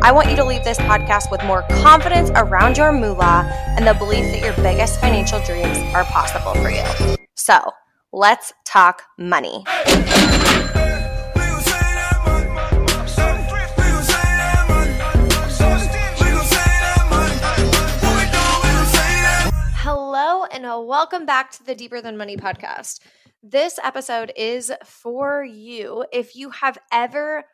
I want you to leave this podcast with more confidence around your moolah and the belief that your biggest financial dreams are possible for you. So, let's talk money. Hello, and welcome back to the Deeper Than Money podcast. This episode is for you if you have ever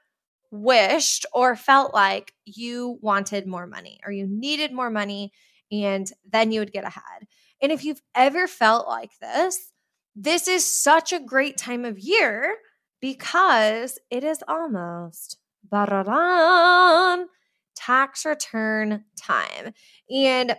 wished or felt like you wanted more money or you needed more money and then you would get ahead. And if you've ever felt like this, this is such a great time of year because it is almost tax return time. And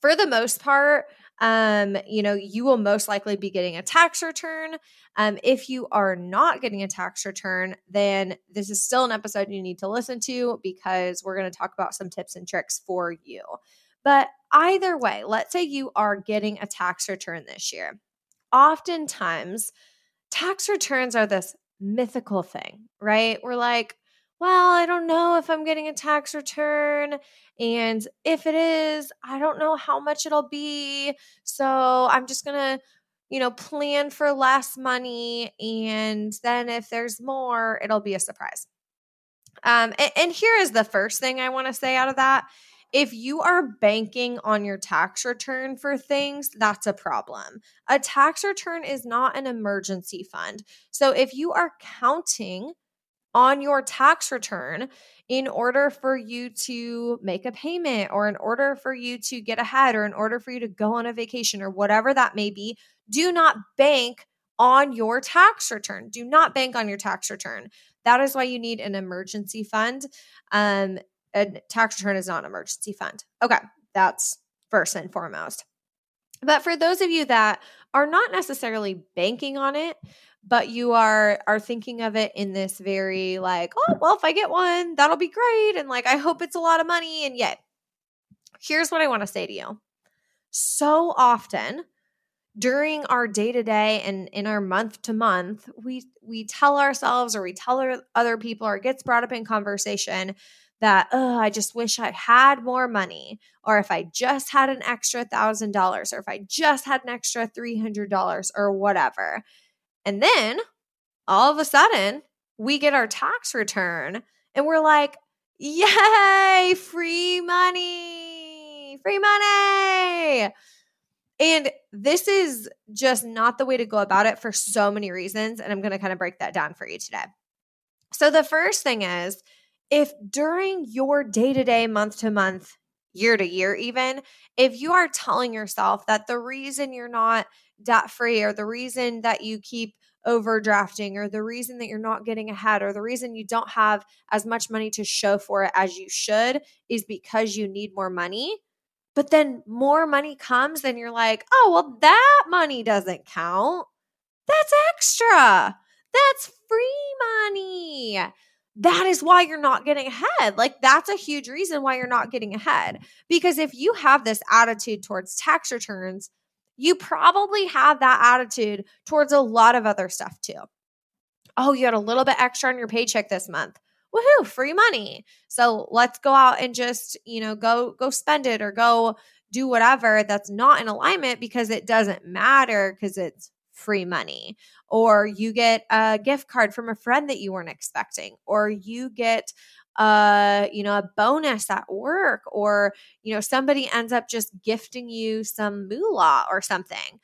for the most part, you will most likely be getting a tax return. If you are not getting a tax return, then this is still an episode you need to listen to because we're going to talk about some tips and tricks for you. But either way, let's say you are getting a tax return this year. Oftentimes, tax returns are this mythical thing, right? We're like, well, I don't know if I'm getting a tax return, and if it is, I don't know how much it'll be, so I'm just going to, plan for less money, and then if there's more, it'll be a surprise. And here is the first thing I want to say out of that. If you are banking on your tax return for things, that's a problem. A tax return is not an emergency fund. So if you are counting on your tax return in order for you to make a payment or in order for you to get ahead or in order for you to go on a vacation or whatever that may be, do not bank on your tax return. Do not bank on your tax return. That is why you need an emergency fund. A tax return is not an emergency fund. Okay, that's first and foremost. But for those of you that are not necessarily banking on it, but you are thinking of it in this very if I get one, that'll be great. And I hope it's a lot of money. And yet, here's what I want to say to you. So often during our day-to-day and in our month-to-month, we tell ourselves or we tell other people or it gets brought up in conversation that, I just wish I had more money, or if I just had an extra $1,000, or if I just had an extra $300 or whatever. And then all of a sudden we get our tax return and we're like, yay, free money. And this is just not the way to go about it for so many reasons. And I'm going to kind of break that down for you today. So the first thing is, if during your day-to-day, month-to-month, year-to-year even, if you are telling yourself that the reason you're not debt-free or the reason that you keep overdrafting or the reason that you're not getting ahead or the reason you don't have as much money to show for it as you should is because you need more money, but then more money comes and you're like, oh, well, that money doesn't count. That's extra. That's free money. That is why you're not getting ahead. That's a huge reason why you're not getting ahead. Because if you have this attitude towards tax returns, you probably have that attitude towards a lot of other stuff too. Oh, you had a little bit extra on your paycheck this month. Woohoo, free money. So let's go out and just, go spend it or go do whatever that's not in alignment because it doesn't matter because it's free money, or you get a gift card from a friend that you weren't expecting, or you get a bonus at work, or somebody ends up just gifting you some moolah or something.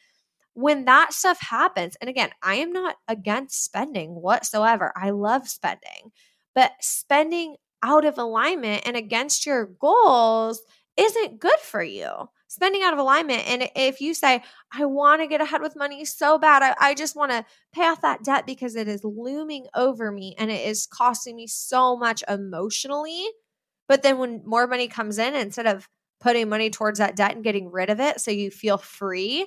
When that stuff happens, and again, I am not against spending whatsoever. I love spending, but spending out of alignment and against your goals isn't good for you. Spending out of alignment. And if you say, I want to get ahead with money so bad, I just want to pay off that debt because it is looming over me and it is costing me so much emotionally, But then when more money comes in, instead of putting money towards that debt and getting rid of it so you feel free,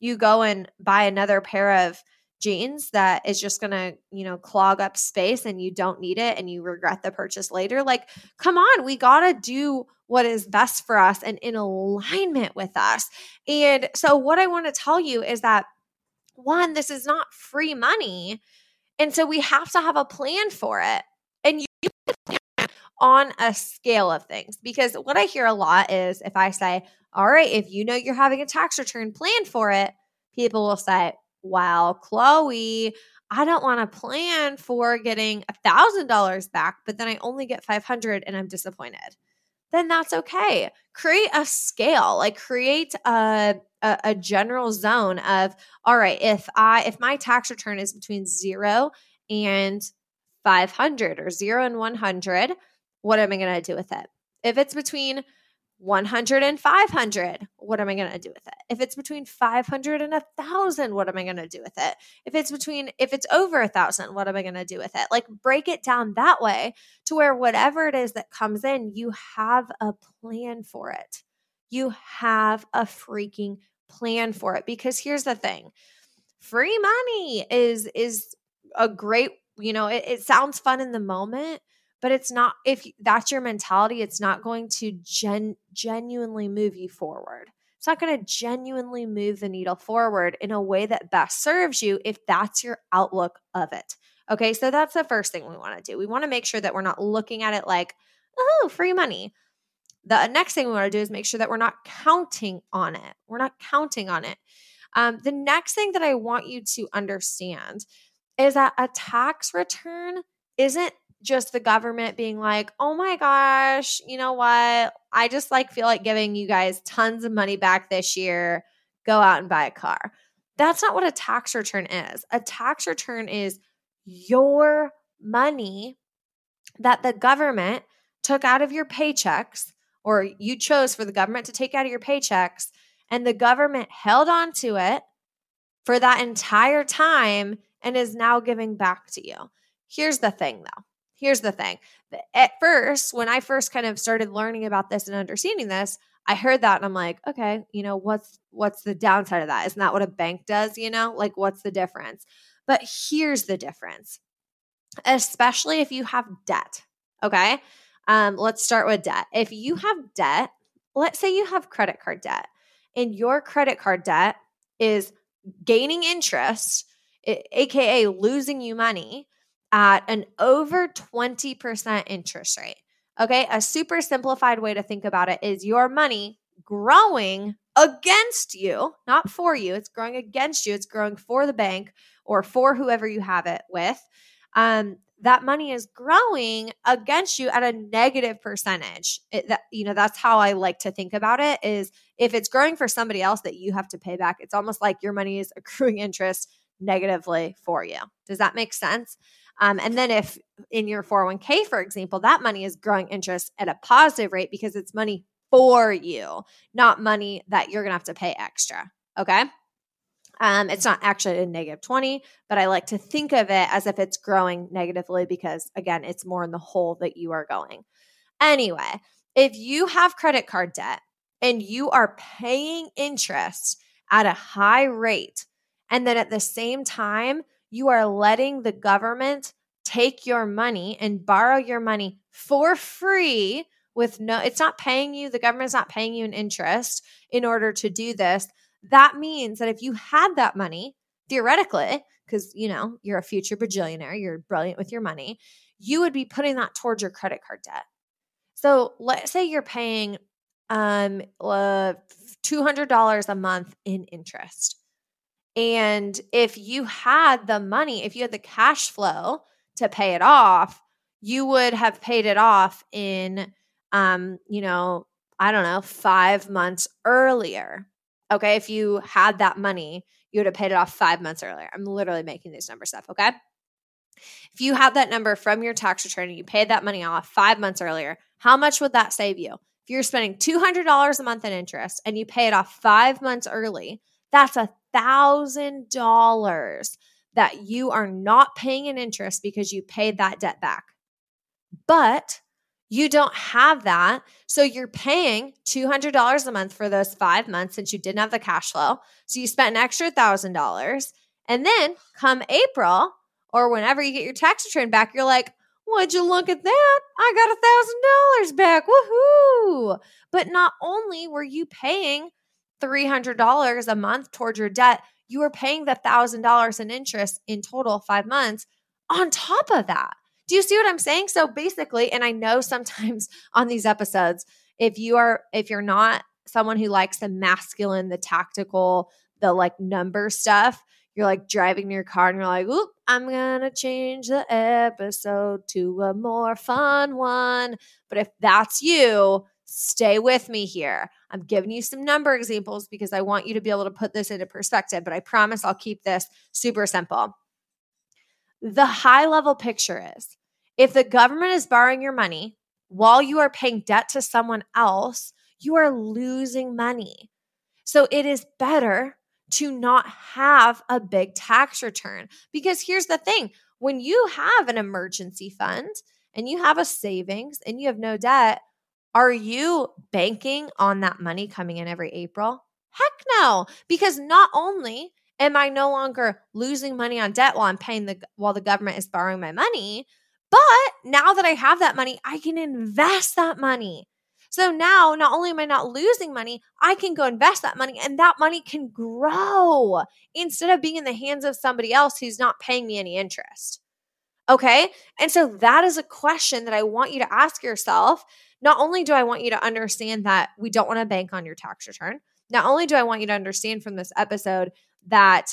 you go and buy another pair of jeans that is just going to, clog up space and you don't need it and you regret the purchase later. Like, come on, we got to do what is best for us and in alignment with us. And so what I want to tell you is that, one, this is not free money. And so we have to have a plan for it. And you can plan on a scale of things, because what I hear a lot is if I say, all right, if you know you're having a tax return, plan for it, people will say, wow, Chloe, I don't want to plan for getting $1,000 back, but then I only get $500 and I'm disappointed. Then that's okay. Create a scale, like create a general zone of, all right, if my tax return is between 0 and $500 or 0 and $100, what am I going to do with it? If it's between $100 and $500, what am I going to do with it? If it's between $500 and $1,000, what am I going to do with it? If it's over $1,000, what am I going to do with it? Like, break it down that way to where whatever it is that comes in, you have a plan for it. You have a freaking plan for it. Because here's the thing, free money is a great, it sounds fun in the moment, but it's not, if that's your mentality, it's not going to genuinely move you forward. It's not going to genuinely move the needle forward in a way that best serves you if that's your outlook of it. Okay, so that's the first thing we want to do. We want to make sure that we're not looking at it like, oh, free money. The next thing we want to do is make sure that we're not counting on it. We're not counting on it. The next thing that I want you to understand is that a tax return isn't just the government being like, oh my gosh, you know what? I just feel like giving you guys tons of money back this year. Go out and buy a car. That's not what a tax return is. A tax return is your money that the government took out of your paychecks, or you chose for the government to take out of your paychecks, and the government held on to it for that entire time and is now giving back to you. Here's the thing though. Here's the thing. At first, when I first kind of started learning about this and understanding this, I heard that and I'm like, okay, what's the downside of that? Isn't that what a bank does? What's the difference? But here's the difference, especially if you have debt. Okay. Let's start with debt. If you have debt, let's say you have credit card debt and your credit card debt is gaining interest, AKA losing you money, at an over 20% interest rate. Okay. A super simplified way to think about it is your money growing against you, not for you. It's growing against you. It's growing for the bank or for whoever you have it with. That money is growing against you at a negative percentage. That's how I like to think about it, is if it's growing for somebody else that you have to pay back, it's almost like your money is accruing interest negatively for you. Does that make sense? And then if in your 401k, for example, that money is growing interest at a positive rate because it's money for you, not money that you're going to have to pay extra. Okay. It's not actually a negative 20, but I like to think of it as if it's growing negatively because, again, it's more in the hole that you are going. Anyway, if you have credit card debt and you are paying interest at a high rate, and then at the same time, you are letting the government take your money and borrow your money for free with it's not paying you. The government's not paying you an interest in order to do this. That means that if you had that money, theoretically, because you're a future bajillionaire, you're brilliant with your money, you would be putting that towards your credit card debt. So let's say you're paying $200 a month in interest. And if you had the money, if you had the cash flow to pay it off, you would have paid it off in, 5 months earlier. Okay. If you had that money, you would have paid it off 5 months earlier. I'm literally making these numbers up. Okay. If you had that number from your tax return and you paid that money off 5 months earlier, how much would that save you? If you're spending $200 a month in interest and you pay it off 5 months early, that's $1,000 that you are not paying in interest because you paid that debt back. But You don't have that. So you're paying $200 a month for those 5 months since you didn't have the cash flow. So you spent an extra $1,000. And then come April or whenever you get your tax return back, you're like, would you look at that? I got $1,000 back. Woohoo. But not only were you paying $300 a month toward your debt, you were paying the $1,000 in interest in total 5 months on top of that. Do you see what I'm saying? So basically, and I know sometimes on these episodes, if you're not someone who likes the masculine, the tactical, the like number stuff, you're like driving in your car and you're like, oop, I'm going to change the episode to a more fun one. But if that's you, stay with me here. I'm giving you some number examples because I want you to be able to put this into perspective, but I promise I'll keep this super simple. The high level picture is if the government is borrowing your money while you are paying debt to someone else, you are losing money. So it is better to not have a big tax return. Because here's the thing, when you have an emergency fund and you have a savings and you have no debt, are you banking on that money coming in every April? Heck no, because not only am I no longer losing money on debt while I'm paying while the government is borrowing my money, but now that I have that money, I can invest that money. So now, not only am I not losing money, I can go invest that money and that money can grow instead of being in the hands of somebody else who's not paying me any interest. Okay? And so that is a question that I want you to ask yourself. Not only do I want you to understand that we don't want to bank on your tax return, not only do I want you to understand from this episode that,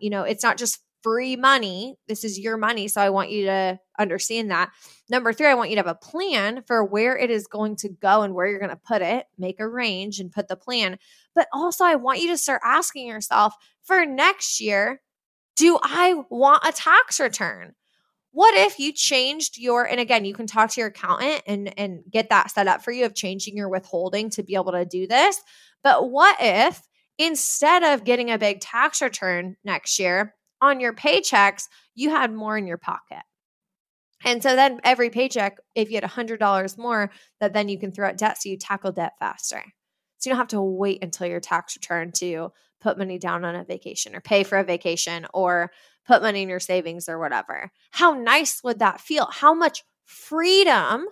it's not just free money. This is your money. So I want you to understand that. Number three, I want you to have a plan for where it is going to go and where you're going to put it, make a range and put the plan. But also I want you to start asking yourself for next year, do I want a tax return? What if you changed and again, you can talk to your accountant and get that set up for you of changing your withholding to be able to do this. But what if instead of getting a big tax return next year, on your paychecks, you had more in your pocket. And so then every paycheck, if you had $100 more, that then you can throw out debt so you tackle debt faster. So you don't have to wait until your tax return to put money down on a vacation or pay for a vacation or put money in your savings or whatever. How nice would that feel? How much freedom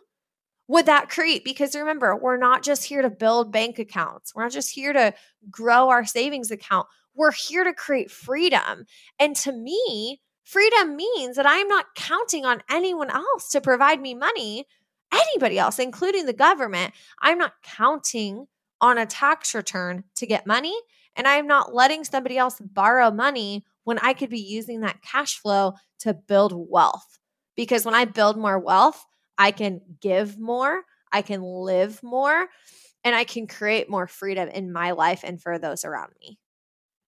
would that create? Because remember, we're not just here to build bank accounts. We're not just here to grow our savings account. We're here to create freedom. And to me, freedom means that I'm not counting on anyone else to provide me money, anybody else, including the government. I'm not counting on a tax return to get money. And I'm not letting somebody else borrow money when I could be using that cash flow to build wealth. Because when I build more wealth, I can give more, I can live more, and I can create more freedom in my life and for those around me.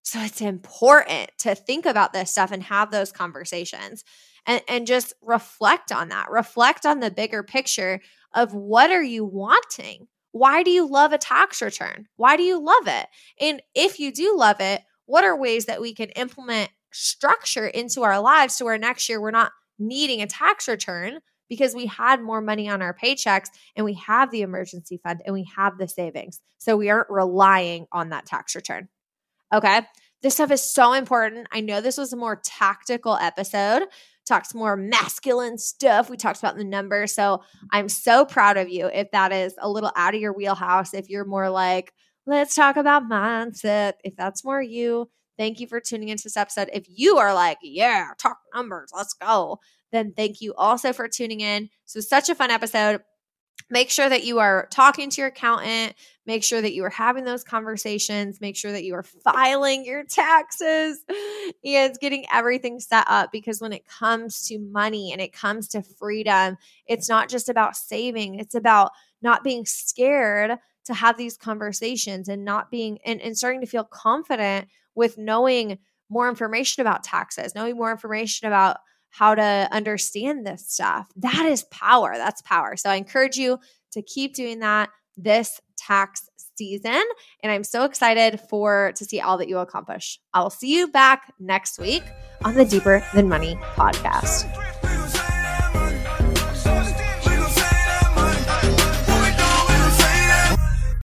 So it's important to think about this stuff and have those conversations and just reflect on that. Reflect on the bigger picture of what are you wanting? Why do you love a tax return? Why do you love it? And if you do love it, what are ways that we can implement structure into our lives to where next year we're not needing a tax return because we had more money on our paychecks and we have the emergency fund and we have the savings. So we aren't relying on that tax return. Okay. This stuff is so important. I know this was a more tactical episode, talks more masculine stuff. We talked about the numbers. So I'm so proud of you if that is a little out of your wheelhouse, if you're more like, let's talk about mindset, if that's more you. Thank you for tuning into this episode. If you are like, yeah, talk numbers, let's go, then thank you also for tuning in. So such a fun episode. Make sure that you are talking to your accountant. Make sure that you are having those conversations. Make sure that you are filing your taxes and getting everything set up, because when it comes to money and it comes to freedom, it's not just about saving. It's about not being scared to have these conversations and not being and starting to feel confident with knowing more information about taxes, knowing more information about how to understand this stuff. That is power. That's power. So I encourage you to keep doing that this tax season. And I'm so excited to see all that you accomplish. I'll see you back next week on the Deeper Than Money podcast.